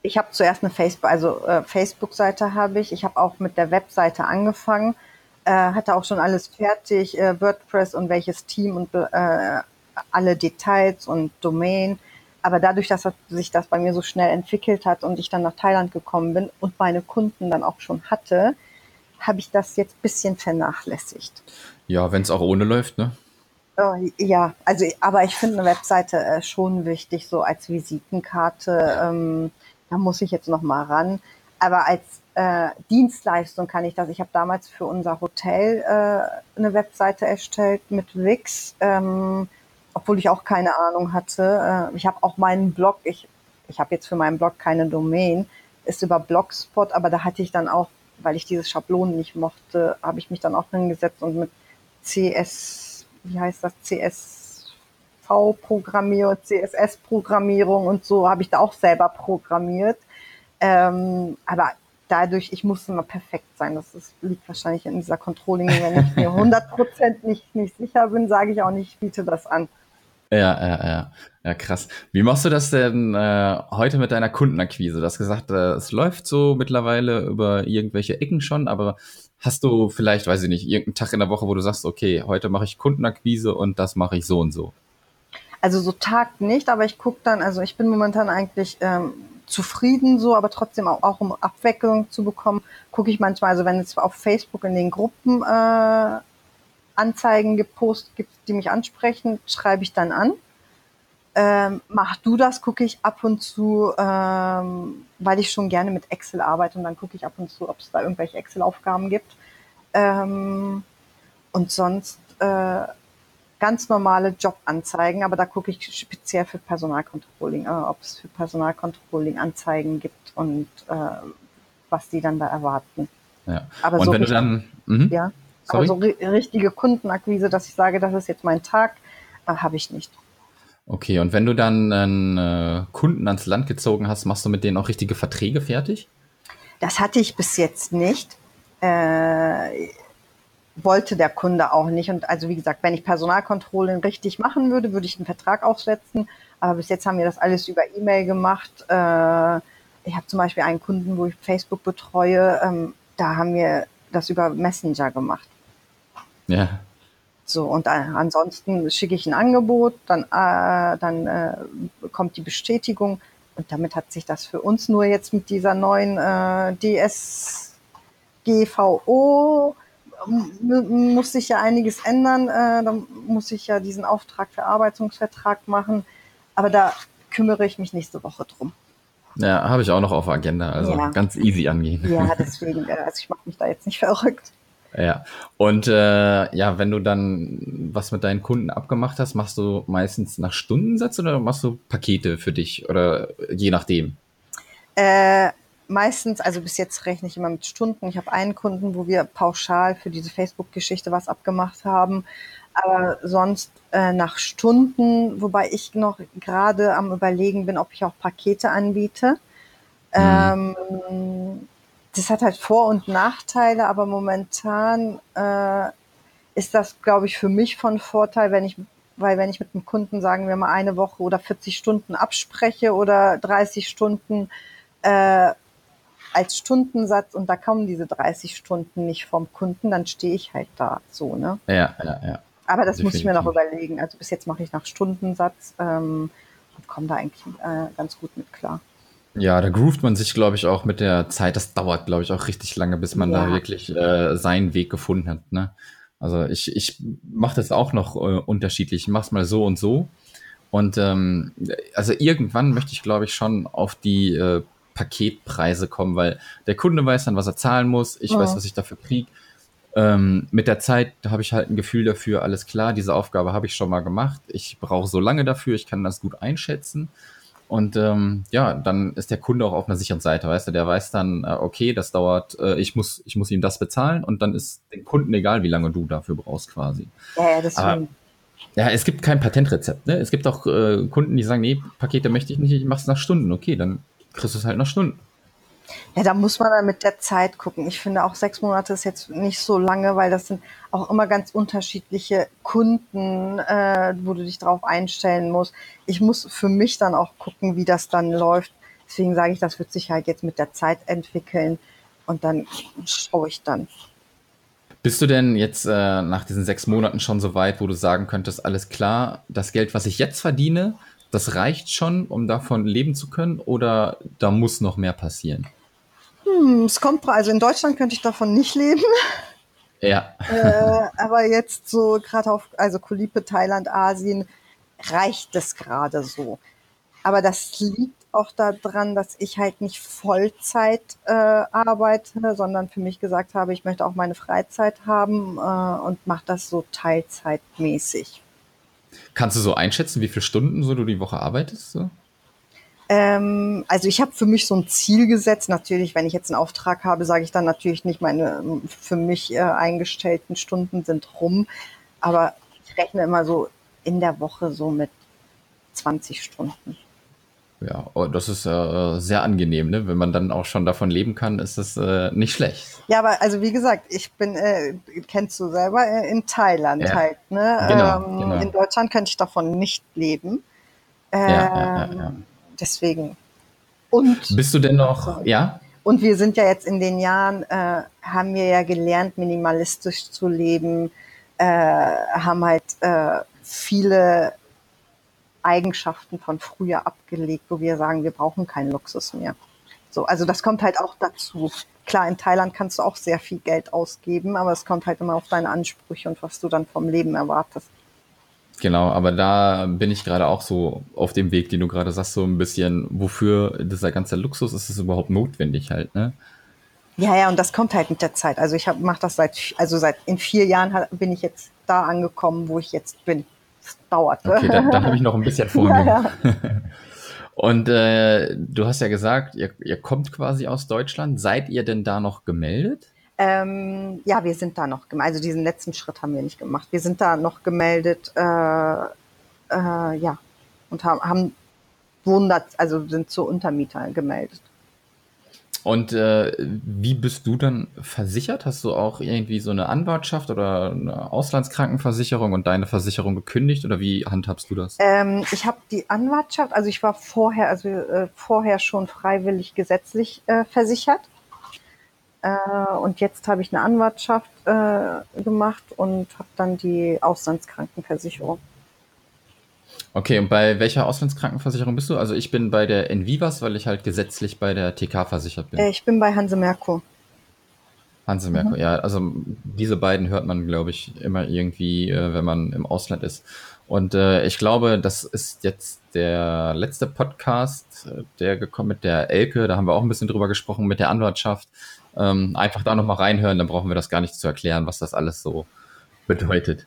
Ich habe zuerst eine Facebook, also äh, Facebook-Seite habe ich. Ich habe auch mit der Webseite angefangen, äh, hatte auch schon alles fertig, äh, WordPress und welches Team und äh, alle Details und Domain. Aber dadurch, dass sich das bei mir so schnell entwickelt hat und ich dann nach Thailand gekommen bin und meine Kunden dann auch schon hatte, habe ich das jetzt ein bisschen vernachlässigt. Ja, wenn es auch ohne läuft, ne? Oh, ja, also aber ich finde eine Webseite äh, schon wichtig, so als Visitenkarte. Ähm, da muss ich jetzt noch mal ran. Aber als äh, Dienstleistung kann ich das. Ich habe damals für unser Hotel äh, eine Webseite erstellt mit Wix, ähm, obwohl ich auch keine Ahnung hatte. Ich habe auch meinen Blog, ich, ich habe jetzt für meinen Blog keine Domain, ist über Blogspot, aber da hatte ich dann auch, weil ich diese Schablonen nicht mochte, habe ich mich dann auch hingesetzt und mit C S, wie heißt das, C S V-Programmierung, C S S-Programmierung und so habe ich da auch selber programmiert. Ähm, aber dadurch, ich musste immer perfekt sein. Das ist, liegt wahrscheinlich in dieser Controlling, wenn ich mir hundert Prozent nicht, nicht sicher bin, sage ich auch nicht, ich biete das an. Ja, ja, ja, ja, krass. Wie machst du das denn äh, heute mit deiner Kundenakquise? Du hast gesagt, äh, es läuft so mittlerweile über irgendwelche Ecken schon, aber hast du vielleicht, weiß ich nicht, irgendeinen Tag in der Woche, wo du sagst, okay, heute mache ich Kundenakquise und das mache ich so und so? Also so Tag nicht, aber ich gucke dann, also ich bin momentan eigentlich ähm, zufrieden so, aber trotzdem auch, auch um Abwechslung zu bekommen, gucke ich manchmal, also wenn es auf Facebook in den Gruppen äh, Anzeigen gibt, Posts gibt, die mich ansprechen, schreibe ich dann an. Ähm, mach du das, gucke ich ab und zu, ähm, weil ich schon gerne mit Excel arbeite und dann gucke ich ab und zu, ob es da irgendwelche Excel-Aufgaben gibt. Ähm, und sonst äh, ganz normale Jobanzeigen, aber da gucke ich speziell für Personalcontrolling, äh, ob es für Personalcontrolling-Anzeigen gibt und äh, was die dann da erwarten. Ja. Aber und so wenn du dann... Mhm. Ja. Sorry? Aber so ri- richtige Kundenakquise, dass ich sage, das ist jetzt mein Tag, äh, habe ich nicht. Okay, und wenn du dann einen äh, Kunden ans Land gezogen hast, machst du mit denen auch richtige Verträge fertig? Das hatte ich bis jetzt nicht. Äh, wollte der Kunde auch nicht. Und also wie gesagt, wenn ich Personalkontrollen richtig machen würde, würde ich einen Vertrag aufsetzen. Aber bis jetzt haben wir das alles über E-Mail gemacht. Äh, ich habe zum Beispiel einen Kunden, wo ich Facebook betreue. Ähm, da haben wir das über Messenger gemacht. Ja. So, und ansonsten schicke ich ein Angebot, dann, äh, dann äh, kommt die Bestätigung und damit hat sich das für uns nur jetzt mit dieser neuen äh, D S G V O m- m- muss sich ja einiges ändern, äh, dann muss ich ja diesen Auftragsverarbeitungsvertrag machen, aber da kümmere ich mich nächste Woche drum. Ja, habe ich auch noch auf der Agenda, also ja. Ganz easy angehen. Ja, deswegen, also ich mache mich da jetzt nicht verrückt. Ja, und äh, ja, wenn du dann was mit deinen Kunden abgemacht hast, machst du meistens nach Stundensatz oder machst du Pakete für dich oder je nachdem? Äh, meistens, also bis jetzt rechne ich immer mit Stunden. Ich habe einen Kunden, wo wir pauschal für diese Facebook-Geschichte was abgemacht haben, aber sonst äh, nach Stunden, wobei ich noch gerade am Überlegen bin, ob ich auch Pakete anbiete. Mhm. Ähm, das hat halt Vor- und Nachteile, aber momentan äh, ist das, glaube ich, für mich von Vorteil, wenn ich, weil wenn ich mit dem Kunden, sagen wir mal, eine Woche oder vierzig Stunden abspreche oder dreißig Stunden äh, als Stundensatz und da kommen diese dreißig Stunden nicht vom Kunden, dann stehe ich halt da so, ne? Ja, ja, ja. Aber das Definitiv. Muss ich mir noch überlegen. Also bis jetzt mache ich nach Stundensatz ähm, und komme da eigentlich äh, ganz gut mit klar. Ja, da groovt man sich, glaube ich, auch mit der Zeit. Das dauert, glaube ich, auch richtig lange, bis man ja. da wirklich äh, seinen Weg gefunden hat. Ne? Also ich, ich mache das auch noch äh, unterschiedlich. Ich mache es mal so und so. Und ähm, also irgendwann möchte ich, glaube ich, schon auf die äh, Paketpreise kommen, weil der Kunde weiß dann, was er zahlen muss. Ich ja. weiß, was ich dafür kriege. Ähm, mit der Zeit habe ich halt ein Gefühl dafür, alles klar, diese Aufgabe habe ich schon mal gemacht, ich brauche so lange dafür, ich kann das gut einschätzen und ähm, ja, dann ist der Kunde auch auf einer sicheren Seite, weißt du, der weiß dann, äh, okay, das dauert, äh, ich muss ich muss ihm das bezahlen und dann ist dem Kunden egal, wie lange du dafür brauchst quasi. Ja, ja, das Aber, ja, es gibt kein Patentrezept, ne? Es gibt auch äh, Kunden, die sagen, nee, Pakete möchte ich nicht, ich mache es nach Stunden, okay, dann kriegst du es halt nach Stunden. Ja, da muss man dann mit der Zeit gucken. Ich finde auch sechs Monate ist jetzt nicht so lange, weil das sind auch immer ganz unterschiedliche Kunden, äh, wo du dich drauf einstellen musst. Ich muss für mich dann auch gucken, wie das dann läuft. Deswegen sage ich, das wird sich halt jetzt mit der Zeit entwickeln und dann schaue ich dann. Bist du denn jetzt äh, nach diesen sechs Monaten schon so weit, wo du sagen könntest, alles klar, das Geld, was ich jetzt verdiene, das reicht schon, um davon leben zu können, oder da muss noch mehr passieren? Hm, es kommt, also in Deutschland könnte ich davon nicht leben. Ja. äh, aber jetzt so gerade auf, also Koh Lipe, Thailand, Asien, reicht es gerade so. Aber das liegt auch daran, dass ich halt nicht Vollzeit äh, arbeite, sondern für mich gesagt habe, ich möchte auch meine Freizeit haben äh, und mache das so teilzeitmäßig. Kannst du so einschätzen, wie viele Stunden so du die Woche arbeitest? So? Ähm, also ich habe für mich so ein Ziel gesetzt. Natürlich, wenn ich jetzt einen Auftrag habe, sage ich dann natürlich nicht, meine für mich äh, eingestellten Stunden sind rum. Aber ich rechne immer so in der Woche so mit zwanzig Stunden. Ja, das ist äh, sehr angenehm, ne? Wenn man dann auch schon davon leben kann, ist das äh, nicht schlecht. Ja, aber also wie gesagt, ich bin, äh, kennst du selber, äh, in Thailand ja. halt. Ne? Genau, ähm, genau. In Deutschland könnte ich davon nicht leben. Ähm, ja, ja, ja, ja. Deswegen. Und bist du denn noch, ja? Und wir sind ja jetzt in den Jahren, äh, haben wir ja gelernt, minimalistisch zu leben, äh, haben halt äh, viele Eigenschaften von früher abgelegt, wo wir sagen, wir brauchen keinen Luxus mehr. So, also das kommt halt auch dazu. Klar, in Thailand kannst du auch sehr viel Geld ausgeben, aber es kommt halt immer auf deine Ansprüche und was du dann vom Leben erwartest. Genau, aber da bin ich gerade auch so auf dem Weg, den du gerade sagst, so ein bisschen, wofür dieser ganze Luxus ist, es überhaupt notwendig halt, ne? Ja, ja, und das kommt halt mit der Zeit. Also ich mache das seit, also seit in vier Jahren bin ich jetzt da angekommen, wo ich jetzt bin. Dauert. Okay, dann, dann habe ich noch ein bisschen vorgenommen. Ja, ja. Und äh, du hast ja gesagt, ihr, ihr kommt quasi aus Deutschland. Seid ihr denn da noch gemeldet? Ähm, ja, wir sind da noch gemeldet. Also diesen letzten Schritt haben wir nicht gemacht. Wir sind da noch gemeldet, äh, äh, ja, und haben, haben wundert, also sind zu Untermieter gemeldet. Und äh, wie bist du dann versichert? Hast du auch irgendwie so eine Anwartschaft oder eine Auslandskrankenversicherung und deine Versicherung gekündigt? Oder wie handhabst du das? Ähm, ich habe die Anwartschaft, also ich war vorher, also äh, vorher schon freiwillig gesetzlich äh, versichert. Äh, und jetzt habe ich eine Anwartschaft äh, gemacht und habe dann die Auslandskrankenversicherung. Okay, und bei welcher Auslandskrankenversicherung bist du? Also ich bin bei der Envivas, weil ich halt gesetzlich bei der T K versichert bin. Ich bin bei Hanse-Merkur. Hanse-Merkur, mhm. Ja. Also diese beiden hört man, glaube ich, immer irgendwie, äh, wenn man im Ausland ist. Und äh, ich glaube, das ist jetzt der letzte Podcast, der gekommen mit der Elke. Da haben wir auch ein bisschen drüber gesprochen mit der Anwaltschaft. Ähm, einfach da nochmal reinhören, dann brauchen wir das gar nicht zu erklären, was das alles so bedeutet.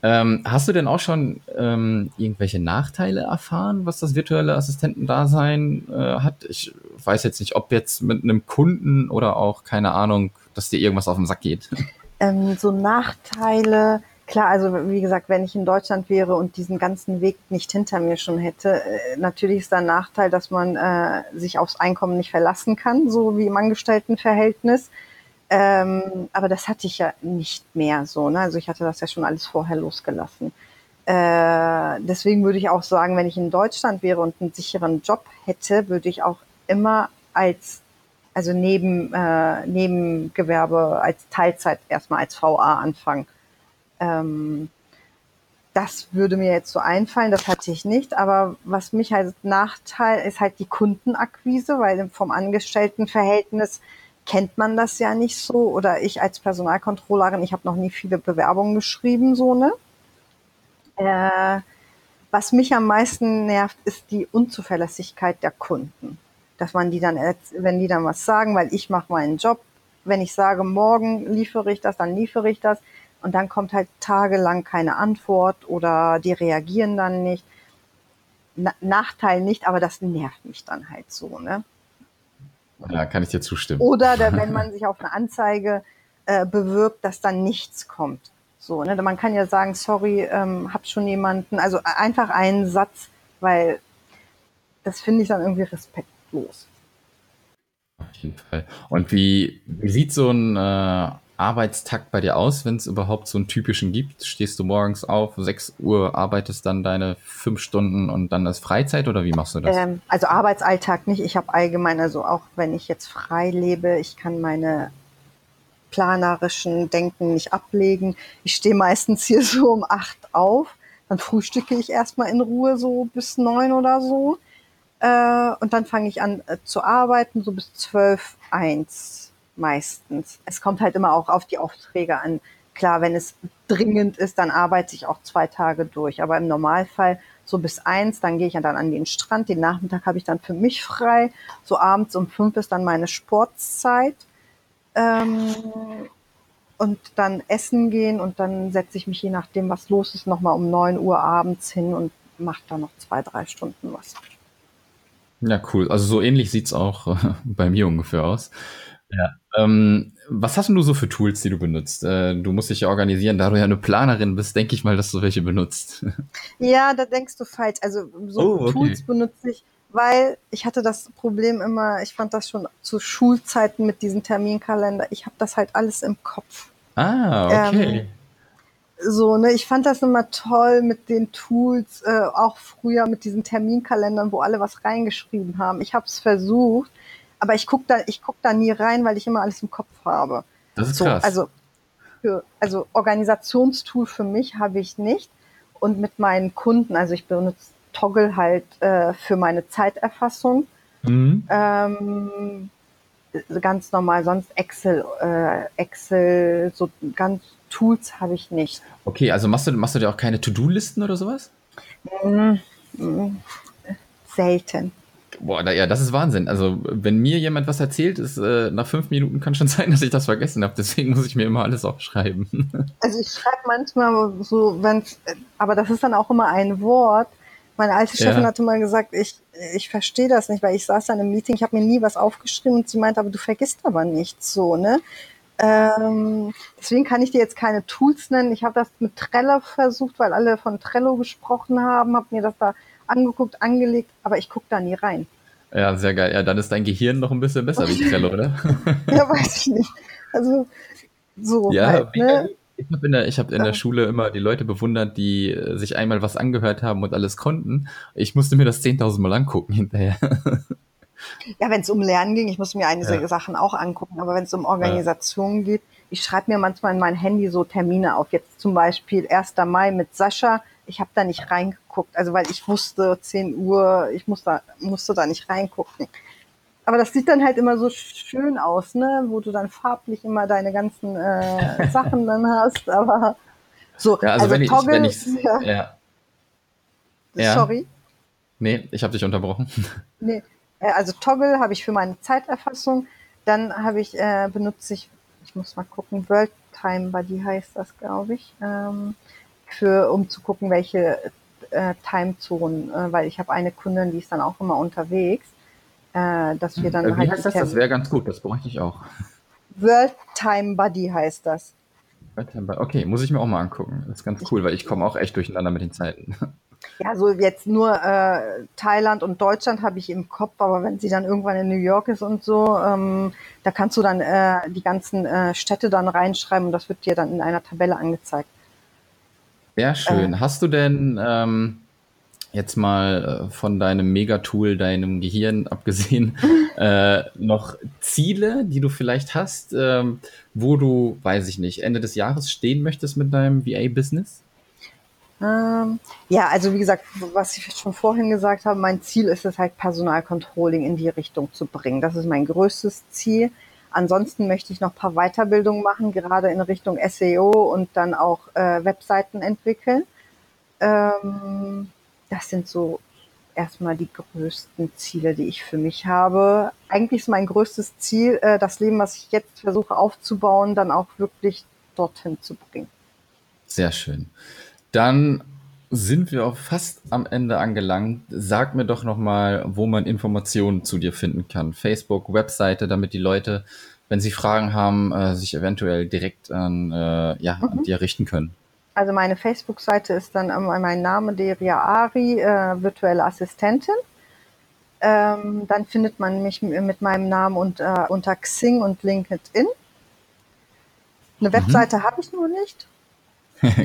Ähm, hast du denn auch schon ähm, irgendwelche Nachteile erfahren, was das virtuelle Assistentendasein äh, hat? Ich weiß jetzt nicht, ob jetzt mit einem Kunden oder auch, keine Ahnung, dass dir irgendwas auf den Sack geht. Ähm, so Nachteile, klar, also wie gesagt, wenn ich in Deutschland wäre und diesen ganzen Weg nicht hinter mir schon hätte, äh, natürlich ist da ein Nachteil, dass man äh, sich aufs Einkommen nicht verlassen kann, so wie im Angestelltenverhältnis. Ähm, aber das hatte ich ja nicht mehr so, ne? Also ich hatte das ja schon alles vorher losgelassen. Äh, deswegen würde ich auch sagen, wenn ich in Deutschland wäre und einen sicheren Job hätte, würde ich auch immer als, also neben äh, Nebengewerbe, als Teilzeit erstmal als V A anfangen. Ähm, das würde mir jetzt so einfallen, das hatte ich nicht. Aber was mich halt Nachteil ist halt die Kundenakquise, weil vom Angestelltenverhältnis kennt man das ja nicht so, oder ich als Personalcontrollerin, ich habe noch nie viele Bewerbungen geschrieben, so, ne? Äh, was mich am meisten nervt, ist die Unzuverlässigkeit der Kunden. Dass man die dann, wenn die dann was sagen, weil ich mache meinen Job, wenn ich sage, morgen liefere ich das, dann liefere ich das, und dann kommt halt tagelang keine Antwort oder die reagieren dann nicht. Na- Nachteil nicht, aber das nervt mich dann halt so, ne? Ja, kann ich dir zustimmen. Oder da, wenn man sich auf eine Anzeige äh, bewirbt, dass dann nichts kommt. So, ne? Man kann ja sagen, sorry, ähm, hab schon jemanden. Also einfach einen Satz, weil das finde ich dann irgendwie respektlos. Auf jeden Fall. Und wie, wie sieht so ein äh, Arbeitstakt bei dir aus, wenn es überhaupt so einen typischen gibt? Stehst du morgens auf, sechs Uhr, arbeitest dann deine fünf Stunden und dann ist Freizeit oder wie machst du das? Ähm, also Arbeitsalltag nicht. Ich habe allgemein, also auch wenn ich jetzt frei lebe, ich kann meine planerischen Denken nicht ablegen. Ich stehe meistens hier so um acht auf, dann frühstücke ich erstmal in Ruhe so bis neun oder so. Äh, und dann fange ich an äh, zu arbeiten, so bis zwölf, eins meistens. Es kommt halt immer auch auf die Aufträge an. Klar, wenn es dringend ist, dann arbeite ich auch zwei Tage durch. Aber im Normalfall so bis eins, dann gehe ich ja dann an den Strand. Den Nachmittag habe ich dann für mich frei. So abends um fünf ist dann meine Sportszeit. Ähm, und dann essen gehen und dann setze ich mich, je nachdem, was los ist, nochmal um neun Uhr abends hin und mache da noch zwei, drei Stunden was. Ja, cool. Also so ähnlich sieht's auch äh, bei mir ungefähr aus. Ja. Ähm, was hast denn du so für Tools, die du benutzt? Äh, du musst dich ja organisieren. Da du ja eine Planerin bist, denke ich mal, dass du welche benutzt. Ja, da denkst du falsch. Also so oh, okay. Tools benutze ich, weil ich hatte das Problem immer, ich fand das schon zu Schulzeiten mit diesem Terminkalender. Ich habe das halt alles im Kopf. Ah, okay. Ähm, So, ne, ich fand das immer toll mit den Tools, äh, auch früher mit diesen Terminkalendern, wo alle was reingeschrieben haben. Ich habe es versucht, aber ich guck da, ich guck da nie rein, weil ich immer alles im Kopf habe. Das ist so, krass. Also, für, also Organisationstool für mich habe ich nicht. Und mit meinen Kunden, also ich benutze Toggl halt äh, für meine Zeiterfassung. Mhm. Ähm, ganz normal, sonst Excel, äh, Excel, so ganz Tools habe ich nicht. Okay, also machst du, machst du dir auch keine To-Do-Listen oder sowas? Mm, mm, selten. Boah, da, ja, das ist Wahnsinn. Also wenn mir jemand was erzählt, ist äh, nach fünf Minuten kann schon sein, dass ich das vergessen habe. Deswegen muss ich mir immer alles aufschreiben. Also ich schreibe manchmal so, wenn, aber das ist dann auch immer ein Wort. Meine alte Chefin ja. hatte mal gesagt, ich, ich verstehe das nicht, weil ich saß dann im Meeting, ich habe mir nie was aufgeschrieben und sie meinte, aber du vergisst aber nichts so, ne? Ähm, deswegen kann ich dir jetzt keine Tools nennen. Ich habe das mit Trello versucht, weil alle von Trello gesprochen haben, habe mir das da angeguckt, angelegt, aber ich gucke da nie rein. Ja, sehr geil. Ja, dann ist dein Gehirn noch ein bisschen besser wie Trello, oder? Ja, weiß ich nicht. Also, so ja, halt, ne? Ich habe in, der, ich hab in ja. der Schule immer die Leute bewundert, die sich einmal was angehört haben und alles konnten. Ich musste mir das zehntausend Mal angucken hinterher. Ja, wenn es um Lernen ging, ich muss mir einige ja. Sachen auch angucken, aber wenn es um Organisationen ja. geht, ich schreibe mir manchmal in mein Handy so Termine auf, jetzt zum Beispiel erster Mai mit Sascha, ich habe da nicht reingeguckt, also weil ich wusste, zehn Uhr, ich muss da, musste da nicht reingucken. Aber das sieht dann halt immer so schön aus, ne, wo du dann farblich immer deine ganzen äh, Sachen dann hast, aber so, ja, also, also wenn ich, Toggl, wenn ich, ja. Ja. Ja. Sorry? Nee, ich habe dich unterbrochen. Nee. Also Toggl habe ich für meine Zeiterfassung, dann habe ich, äh, benutze ich, ich muss mal gucken, World Time Buddy heißt das, glaube ich, ähm, für, um zu gucken, welche äh, Timezonen, äh, weil ich habe eine Kundin, die ist dann auch immer unterwegs, äh, dass wir dann Wie halt... Heißt das? Das wäre ganz gut, das bräuchte ich auch. World Time Buddy heißt das. Okay, muss ich mir auch mal angucken. Das ist ganz cool, weil ich komme auch echt durcheinander mit den Zeiten. Ja, so jetzt nur äh, Thailand und Deutschland habe ich im Kopf, aber wenn sie dann irgendwann in New York ist und so, ähm, da kannst du dann äh, die ganzen äh, Städte dann reinschreiben und das wird dir dann in einer Tabelle angezeigt. Sehr schön. Äh, Hast du denn ähm, jetzt mal von deinem Megatool, deinem Gehirn abgesehen, äh, noch Ziele, die du vielleicht hast, ähm, wo du, weiß ich nicht, Ende des Jahres stehen möchtest mit deinem V A-Business? Ähm, ja, also wie gesagt, was ich schon vorhin gesagt habe, mein Ziel ist es halt, Personalcontrolling in die Richtung zu bringen. Das ist mein größtes Ziel. Ansonsten möchte ich noch ein paar Weiterbildungen machen, gerade in Richtung S E O und dann auch äh, Webseiten entwickeln. Ähm, das sind so erstmal die größten Ziele, die ich für mich habe. Eigentlich ist mein größtes Ziel, äh, das Leben, was ich jetzt versuche aufzubauen, dann auch wirklich dorthin zu bringen. Sehr schön. Dann sind wir auch fast am Ende angelangt. Sag mir doch nochmal, wo man Informationen zu dir finden kann. Facebook, Webseite, damit die Leute, wenn sie Fragen haben, äh, sich eventuell direkt an, äh, ja, mhm. an dir richten können. Also meine Facebook-Seite ist dann mein Name, Daria Ari, äh, virtuelle Assistentin. Ähm, dann findet man mich mit meinem Namen und, äh, unter Xing und LinkedIn. Eine Webseite mhm. habe ich nur nicht.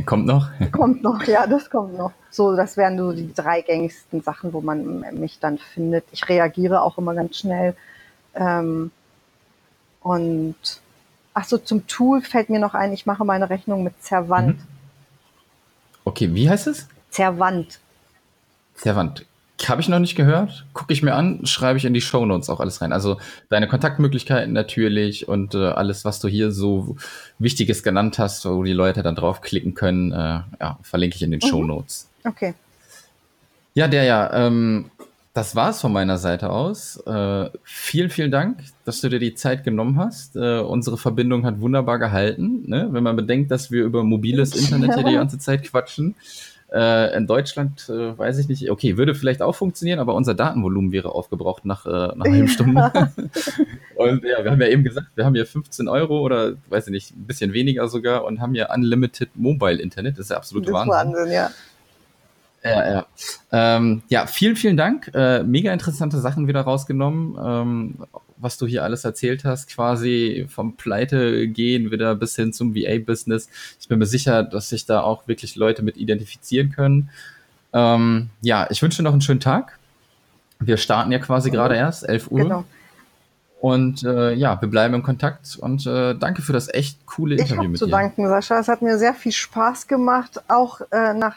Kommt noch? Kommt noch, ja, das kommt noch. So, das wären so die drei gängigsten Sachen, wo man mich dann findet. Ich reagiere auch immer ganz schnell. Ähm, und ach so, zum Tool fällt mir noch ein, ich mache meine Rechnung mit Zervant. Mhm. Okay, wie heißt es? Zervant. Zervant. Habe ich noch nicht gehört, gucke ich mir an, schreibe ich in die Shownotes auch alles rein. Also deine Kontaktmöglichkeiten natürlich und äh, alles, was du hier so Wichtiges genannt hast, wo die Leute dann draufklicken können, äh, ja, verlinke ich in den mhm. Shownotes. Okay. Ja, der ja, ähm, das war's von meiner Seite aus. Äh, vielen, vielen Dank, dass du dir die Zeit genommen hast. Äh, unsere Verbindung hat wunderbar gehalten, ne? Wenn man bedenkt, dass wir über mobiles Internet hier die ganze Zeit quatschen. In Deutschland, weiß ich nicht, okay, würde vielleicht auch funktionieren, aber unser Datenvolumen wäre aufgebraucht nach, nach einer halben Stunde. Und ja, wir haben ja eben gesagt, wir haben hier fünfzehn Euro oder, weiß ich nicht, ein bisschen weniger sogar und haben hier Unlimited Mobile Internet. Das ist der absolute das Wahnsinn. Wahnsinn, ja. Ja, ja. Ähm, ja, vielen, vielen Dank. Äh, mega interessante Sachen wieder rausgenommen, ähm, was du hier alles erzählt hast, quasi vom Pleite gehen wieder bis hin zum V A-Business. Ich bin mir sicher, dass sich da auch wirklich Leute mit identifizieren können. Ähm, ja, ich wünsche noch einen schönen Tag. Wir starten ja quasi mhm. gerade erst, elf Uhr. Genau. Und äh, ja, wir bleiben im Kontakt und äh, danke für das echt coole ich Interview mit dir. Ich habe zu danken, Sascha. Es hat mir sehr viel Spaß gemacht, auch äh, nach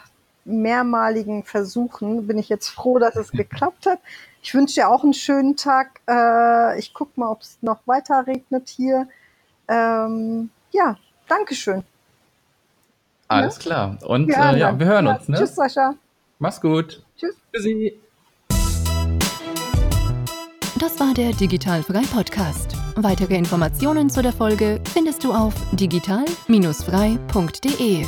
mehrmaligen Versuchen bin ich jetzt froh, dass es geklappt hat. Ich wünsche dir auch einen schönen Tag. Äh, ich gucke mal, ob es noch weiter regnet hier. Ähm, ja, Dankeschön. Alles ne? klar. Und wir, äh, ja, wir hören ja, uns. Ne? Tschüss, Sascha. Mach's gut. Tschüss. Tschüssi. Das war der Digitalfrei Podcast. Weitere Informationen zu der Folge findest du auf digital dash frei punkt de.